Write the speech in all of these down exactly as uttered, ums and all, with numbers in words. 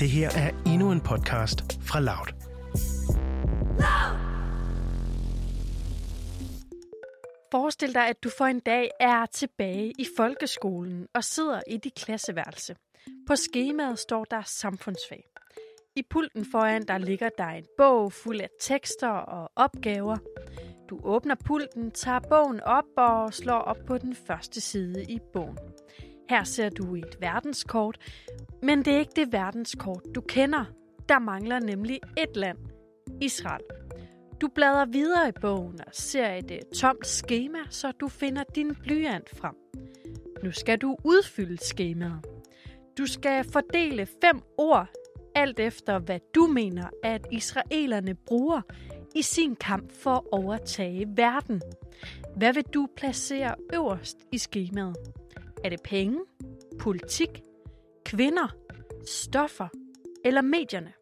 Det her er endnu en podcast fra Loud. Forestil dig, at du for en dag er tilbage i folkeskolen og sidder i dit klasseværelse. På skemaet står der samfundsfag. I pulten foran der ligger der en bog fuld af tekster og opgaver. Du åbner pulten, tager bogen op og slår op på den første side i bogen. Her ser du et verdenskort, men det er ikke det verdenskort, du kender. Der mangler nemlig et land, Israel. Du bladrer videre i bogen og ser et tomt skema, så du finder din blyant frem. Nu skal du udfylde skemaet. Du skal fordele fem ord, alt efter hvad du mener, at israelerne bruger i sin kamp for at overtage verden. Hvad vil du placere øverst i skemaet? Er det penge, politik, kvinder, stoffer eller medierne?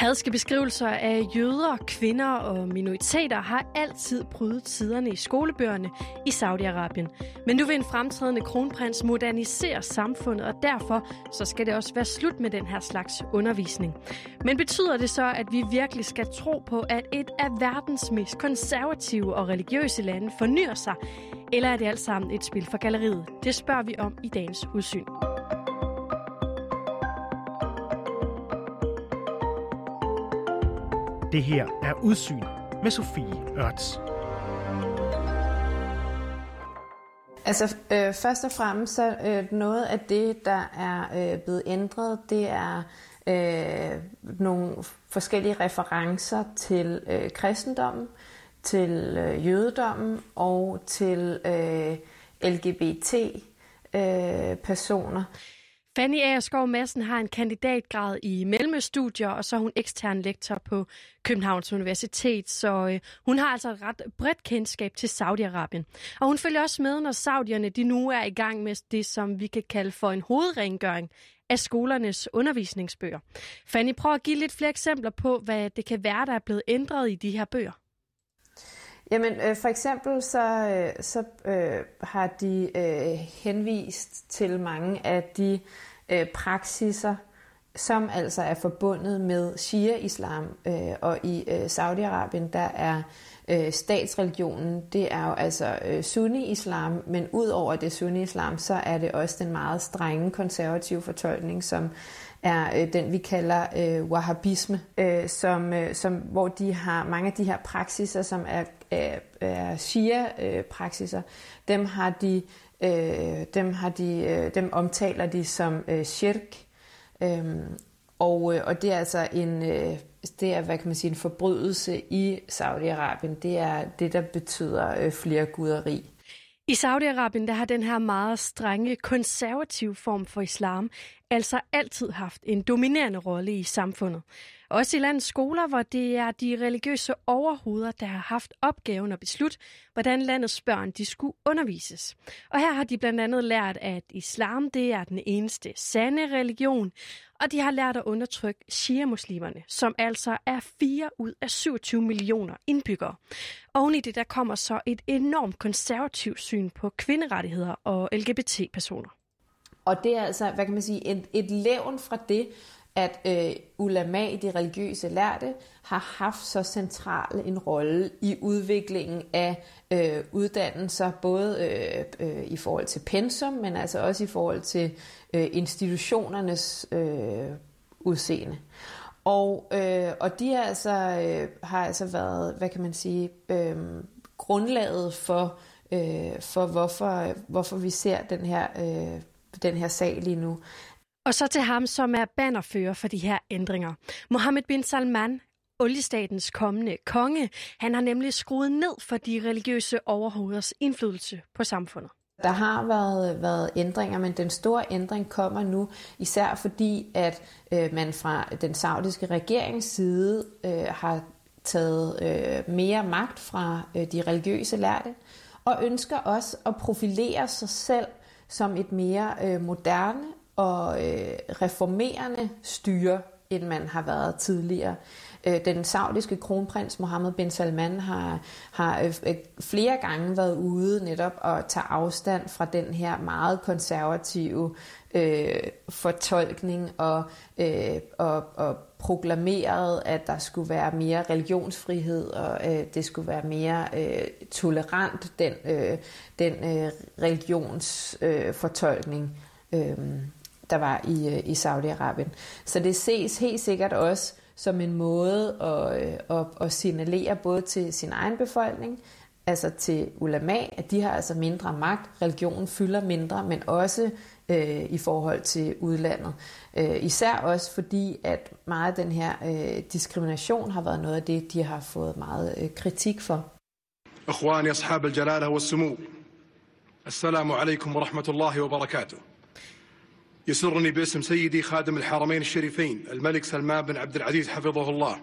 Hadske beskrivelser af jøder, kvinder og minoriteter har altid prydet siderne i skolebøgerne i Saudi-Arabien. Men nu vil en fremtrædende kronprins modernisere samfundet, og derfor så skal det også være slut med den her slags undervisning. Men betyder det så, at vi virkelig skal tro på, at et af verdens mest konservative og religiøse lande fornyer sig? Eller er det alt sammen et spil for galleriet? Det spørger vi om i dagens udsyn. Det her er Udsyn med Sofie Ørts. Altså øh, først og fremmest så øh, noget af det, der er øh, blevet ændret, det er øh, nogle forskellige referencer til øh, kristendommen, til øh, jødedommen og til øh, L G B T-personer. Øh, Fanny A. Skov Madsen har en kandidatgrad i mellemøststudier, og så er hun ekstern lektor på Københavns Universitet, så øh, hun har altså et ret bredt kendskab til Saudi-Arabien. Og hun følger også med, når saudierne de nu er i gang med det, som vi kan kalde for en hovedrengøring af skolernes undervisningsbøger. Fanny, prøv at give lidt flere eksempler på, hvad det kan være, der er blevet ændret i de her bøger. Jamen, øh, for eksempel så, øh, så øh, har de øh, henvist til mange af de øh, praksiser, som altså er forbundet med shia-islam. Øh, og i øh, Saudi-Arabien, der er øh, statsreligionen, det er jo altså øh, sunni-islam, men ud over det sunni-islam, så er det også den meget strenge konservative fortolkning, som er øh, den, vi kalder øh, wahhabisme, øh, som, øh, som, hvor de har mange af de her praksiser, som er er shia-praksiser, dem har de, dem har de, dem omtaler de som shirk, og og det er altså en, det er hvad kan man sige en forbrydelse i Saudi-Arabien. Det er det, der betyder flere guderi. I Saudi-Arabien der har den her meget strenge konservative form for islam altså altid haft en dominerende rolle i samfundet. Også i landets skoler, hvor det er de religiøse overhoveder, der har haft opgaven at beslutte, hvordan landets børn de skulle undervises. Og her har de blandt andet lært, at islam det er den eneste sande religion, og de har lært at undertrykke shia-muslimerne, som altså er fire ud af syvogtyve millioner indbyggere. Oven i det der kommer så et enormt konservativt syn på kvinderettigheder og L G B T-personer. Og det er altså, hvad kan man sige, et, et levn fra det, at øh, ulama, de religiøse lærte, har haft så central en rolle i udviklingen af øh, uddannelser, både øh, øh, i forhold til pensum, men altså også i forhold til øh, institutionernes øh, udseende. Og, øh, og de er altså, øh, har altså været, hvad kan man sige, øh, grundlaget for, øh, for hvorfor, hvorfor vi ser den her, øh, den her sag lige nu. Og så til ham, som er bannerfører for de her ændringer. Mohammed bin Salman, oliestatens kommende konge, han har nemlig skruet ned for de religiøse overhoveders indflydelse på samfundet. Der har været, været ændringer, men den store ændring kommer nu, især fordi, at øh, man fra den saudiske regerings side øh, har taget øh, mere magt fra øh, de religiøse lærte, og ønsker også at profilere sig selv som et mere øh, moderne og øh, reformerende styre end man har været tidligere. Den saudiske kronprins Mohammed bin Salman har, har flere gange været ude netop at tage afstand fra den her meget konservative øh, fortolkning og, øh, og, og proklameret, at der skulle være mere religionsfrihed, og øh, det skulle være mere øh, tolerant, den, øh, den øh, religionsfortolkning, øh, øh, der var i, øh, i Saudi-Arabien. Så det ses helt sikkert også som en måde at, at, at signalere både til sin egen befolkning, altså til ulama, at de har altså mindre magt, religionen fylder mindre, men også øh, i forhold til udlandet. Øh, især også fordi, at meget af den her øh, diskrimination har været noget af det, de har fået meget øh, kritik for. Ikhwan, ashab al-jalala wa al-sumu. Assalamu alaikum wa rahmatullahi wa barakatuh. يسرني باسم سيدي خادم الحرمين الشريفين الملك سلمان بن عبد العزيز حفظه الله.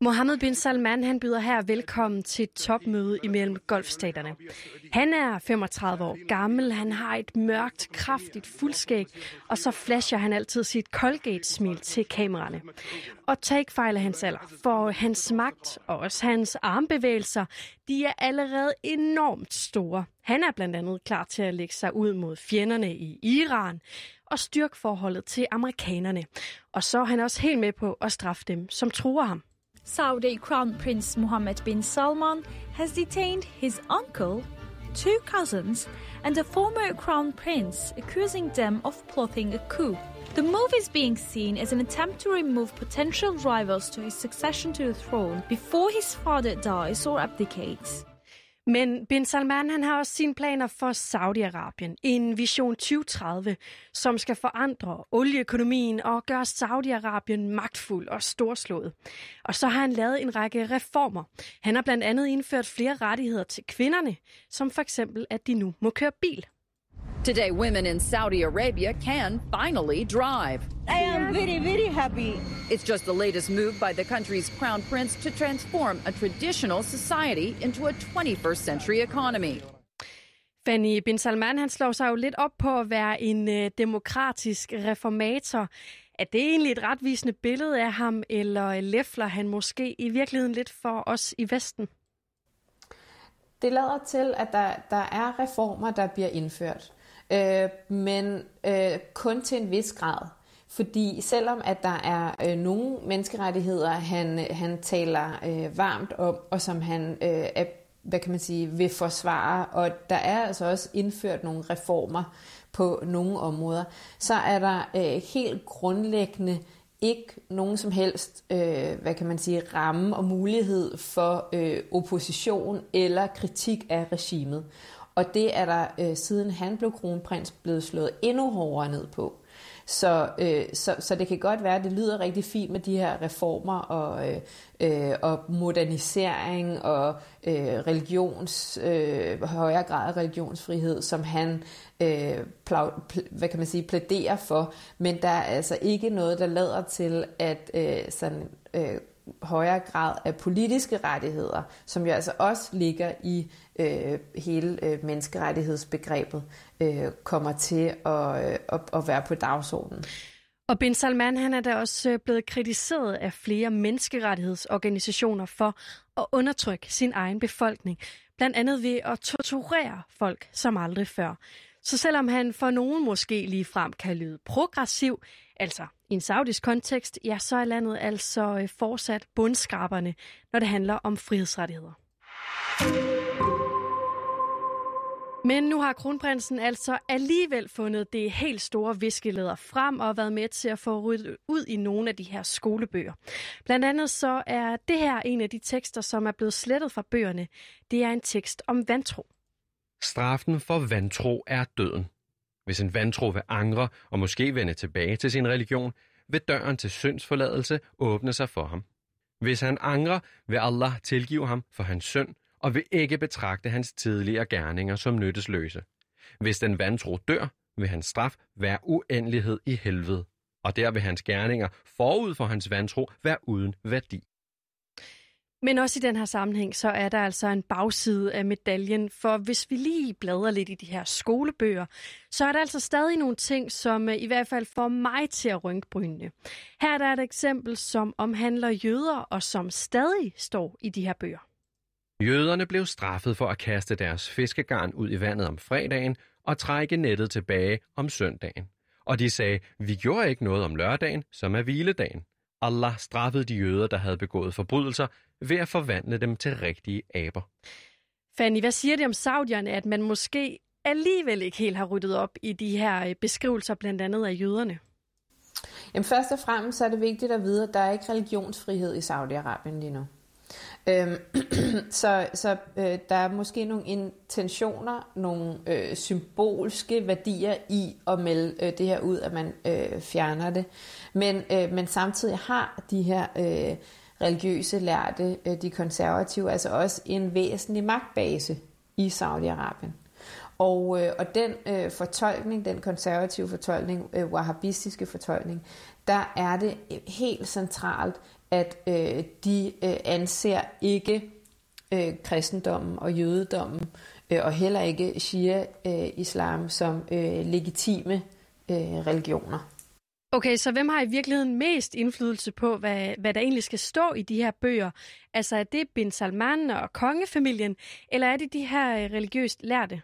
Mohammed bin Salman, han byder her velkommen til et topmøde imellem golfstaterne. Han er femogtredive år gammel, han har et mørkt, kraftigt fuldskæg, og så flasher han altid sit Colgate-smil til kameraerne. Og tag ikke fejl af hans alder, for hans magt og også hans armbevægelser, de er allerede enormt store. Han er blandt andet klar til at lægge sig ud mod fjenderne i Iran og styrke forholdet til amerikanerne. Og så er han også helt med på at straffe dem, som truer ham. Saudi Crown Prince Mohammed bin Salman has detained his uncle, two cousins, and a former crown prince, accusing them of plotting a coup. The move is being seen as an attempt to remove potential rivals to his succession to the throne before his father dies or abdicates. Men bin Salman, han har også sine planer for Saudi-Arabien. En vision tyve tredive, som skal forandre olieøkonomien og gøre Saudi-Arabien magtfuld og storslået. Og så har han lavet en række reformer. Han har blandt andet indført flere rettigheder til kvinderne, som for eksempel at de nu må køre bil. Today women in Saudi Arabia can finally drive. I am very, very happy. It's just the latest move by the country's crown prince to transform a traditional society into a twenty-first century economy. Fanny bin Salman, han slår sig jo lidt op på at være en øh, demokratisk reformator. Er det egentlig et retvisende billede af ham, eller lefler han måske i virkeligheden lidt for os i Vesten? Det lader til, at der, der er reformer, der bliver indført. Øh, men øh, kun til en vis grad, fordi selvom at der er øh, nogle menneskerettigheder, han, han taler øh, varmt om, og som han øh, er, hvad kan man sige, vil forsvare, og der er altså også indført nogle reformer på nogle områder, så er der øh, helt grundlæggende ikke nogen som helst, øh, hvad kan man sige, ramme og mulighed for øh, opposition eller kritik af regimet. Og det er der, øh, siden han blev kronprins, blevet slået endnu hårdere ned på. Så, øh, så, så det kan godt være, at det lyder rigtig fint med de her reformer og, øh, og modernisering og øh, religions, øh, højere grad af religionsfrihed, som han øh, pla, hvad kan man sige, plæderer for. Men der er altså ikke noget, der lader til, at øh, sådan, øh, højere grad af politiske rettigheder, som jo altså også ligger i øh, hele øh, menneskerettighedsbegrebet, øh, kommer til at, øh, at, at være på dagsordenen. Og bin Salman, han er da også blevet kritiseret af flere menneskerettighedsorganisationer for at undertrykke sin egen befolkning, blandt andet ved at torturere folk som aldrig før. Så selvom han for nogen måske lige frem kan lyde progressiv, altså i en saudisk kontekst, ja, så er landet altså fortsat bundskraberne, når det handler om frihedsrettigheder. Men nu har kronprinsen altså alligevel fundet det helt store hviskelæder frem og været med til at få ryddet ud i nogle af de her skolebøger. Blandt andet så er det her en af de tekster, som er blevet slettet fra bøgerne. Det er en tekst om vantro. Straffen for vantro er døden. Hvis en vantro vil angre og måske vende tilbage til sin religion, vil døren til syndsforladelse åbne sig for ham. Hvis han angrer, vil Allah tilgive ham for hans synd og vil ikke betragte hans tidligere gerninger som nyttesløse. Hvis den vantro dør, vil hans straf være uendelighed i helvede, og der vil hans gerninger forud for hans vantro være uden værdi. Men også i den her sammenhæng, så er der altså en bagside af medaljen, for hvis vi lige bladrer lidt i de her skolebøger, så er der altså stadig nogle ting, som i hvert fald får mig til at rynke brynene. Her er der et eksempel, som omhandler jøder, og som stadig står i de her bøger. Jøderne blev straffet for at kaste deres fiskegarn ud i vandet om fredagen og trække nettet tilbage om søndagen. Og de sagde, vi gjorde ikke noget om lørdagen, som er hviledagen. Allah straffede de jøder, der havde begået forbrydelser, ved at forvandle dem til rigtige aber. Fanny, hvad siger det om saudierne, at man måske alligevel ikke helt har ryddet op i de her beskrivelser, blandt andet af jøderne? Jamen, først og fremmest er det vigtigt at vide, at der ikke er religionsfrihed i Saudi-Arabien lige nu. Øhm, så så øh, der er måske nogle intentioner, nogle øh, symbolske værdier i at melde øh, det her ud, at man øh, fjerner det. Men, øh, men samtidig har de her øh, religiøse lærte, øh, de konservative, altså også en væsentlig magtbase i Saudi-Arabien. Og, øh, og den øh, fortolkning, den konservative fortolkning, øh, wahhabistiske fortolkning, der er det helt centralt, at øh, de øh, anser ikke øh, kristendommen og jødedommen, øh, og heller ikke shia-islam øh, som øh, legitime øh, religioner. Okay, så hvem har i virkeligheden mest indflydelse på, hvad, hvad der egentlig skal stå i de her bøger? Altså er det bin Salman og kongefamilien, eller er det de her religiøst lærte?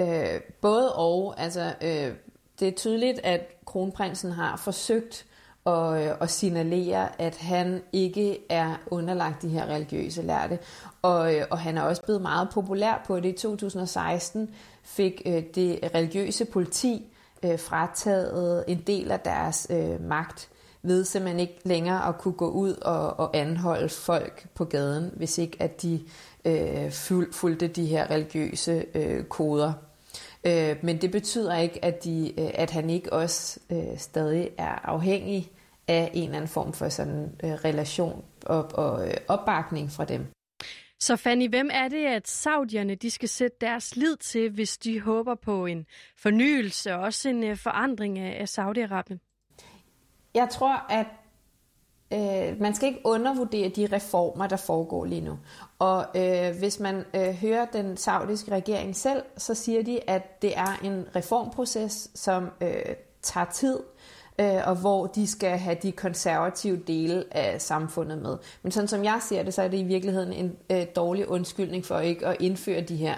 Øh, både og. Altså, øh, det er tydeligt, at kronprinsen har forsøgt og signalerer, at han ikke er underlagt de her religiøse lærte. Og, og han er også blevet meget populær på det. I to tusind og seksten fik det religiøse politi frataget en del af deres magt, ved simpelthen ikke længere at kunne gå ud og, og anholde folk på gaden, hvis ikke at de øh, fulgte de her religiøse øh, koder. Øh, men det betyder ikke, at, de, at han ikke også øh, stadig er afhængig af en eller anden form for sådan øh, relation og, og øh, opbakning fra dem. Så Fanny, hvem er det, at saudierne de skal sætte deres lid til, hvis de håber på en fornyelse og også en øh, forandring af, af Saudi-Arabien? Jeg tror, at øh, man skal ikke undervurdere de reformer, der foregår lige nu. Og øh, hvis man øh, hører den saudiske regering selv, så siger de, at det er en reformproces, som øh, tager tid, og hvor de skal have de konservative dele af samfundet med. Men sådan som jeg ser det, så er det i virkeligheden en øh, dårlig undskyldning for ikke at indføre de her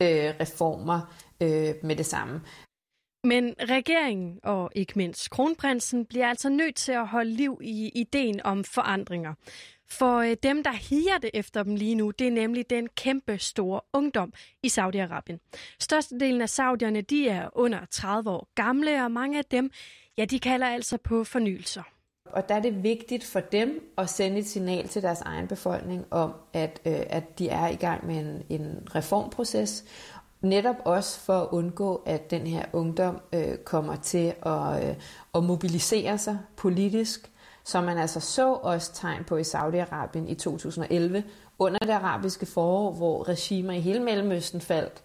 øh, reformer øh, med det samme. Men regeringen og ikke mindst kronprinsen bliver altså nødt til at holde liv i ideen om forandringer. For øh, dem, der higer det efter dem lige nu, det er nemlig den kæmpe store ungdom i Saudi-Arabien. Størstedelen af saudierne, de er under tredive år gamle, og mange af dem, ja, de kalder altså på fornyelser. Og der er det vigtigt for dem at sende et signal til deres egen befolkning om, at, øh, at de er i gang med en, en reformproces. Netop også for at undgå, at den her ungdom øh, kommer til at, øh, at mobilisere sig politisk, som man altså så også tegn på i Saudi-Arabien i to tusind og elleve, under det arabiske forår, hvor regimer i hele Mellemøsten faldt.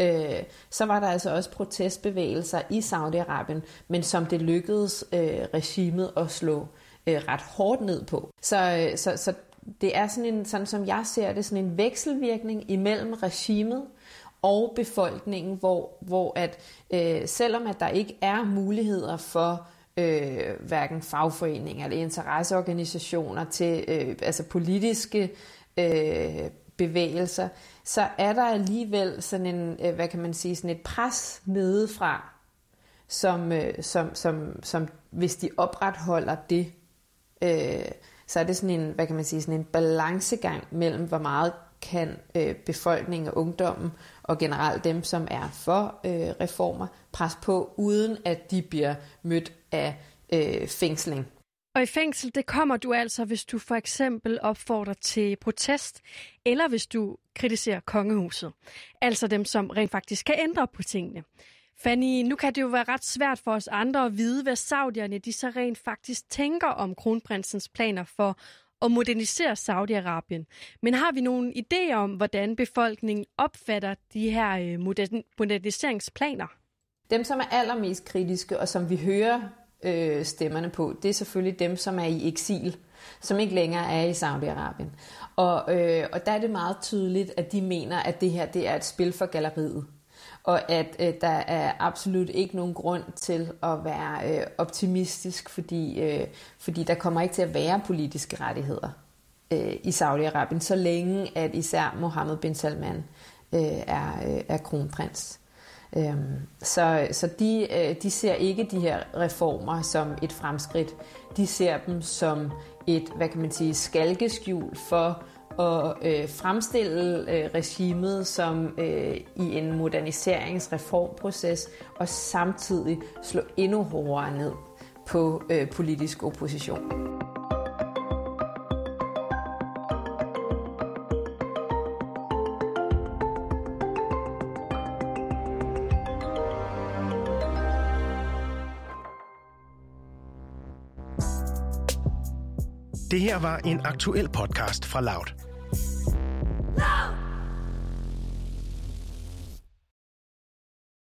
Øh, så var der altså også protestbevægelser i Saudi-Arabien, men som det lykkedes øh, regimet at slå øh, ret hårdt ned på. Så, øh, så, så det er sådan en, sådan som jeg ser det, sådan en vekselvirkning imellem regimet og befolkningen, hvor, hvor at øh, selvom at der ikke er muligheder for øh, hverken fagforeninger eller interesseorganisationer til øh, altså politiske øh, bevægelser, så er der alligevel sådan en, øh, hvad kan man sige, sådan et pres nedefra, som, øh, som, som, som hvis de opretholder det, øh, så er det sådan en, hvad kan man sige, sådan en balancegang mellem hvor meget kan øh, befolkningen og ungdommen og generelt dem, som er for øh, reformer, presse på, uden at de bliver mødt af øh, fængsling. Og i fængsel, det kommer du altså, hvis du for eksempel opfordrer til protest, eller hvis du kritiserer kongehuset. Altså dem, som rent faktisk kan ændre på tingene. Fanny, nu kan det jo være ret svært for os andre at vide, hvad saudierne de så rent faktisk tænker om kronprinsens planer for og modernisere Saudi-Arabien. Men har vi nogle idéer om, hvordan befolkningen opfatter de her moderniseringsplaner? Dem, som er allermest kritiske, og som vi hører øh, stemmerne på, det er selvfølgelig dem, som er i eksil. som ikke længere er i Saudi-Arabien. Og, øh, og der er det meget tydeligt, at de mener, at det her det er et spil for galleriet. Og at øh, der er absolut ikke nogen grund til at være øh, optimistisk, fordi, øh, fordi der kommer ikke til at være politiske rettigheder øh, i Saudi-Arabien, så længe at især Mohammed bin Salman øh, er, øh, er kronprins. Øh, så så de, øh, de ser ikke de her reformer som et fremskridt. De ser dem som et, hvad kan man sige, skalkeskjul for og øh, fremstille øh, regimet som øh, i en moderniseringsreformproces, og samtidig slå endnu hårdere ned på øh, politisk opposition. Det her var en aktuel podcast fra Loud.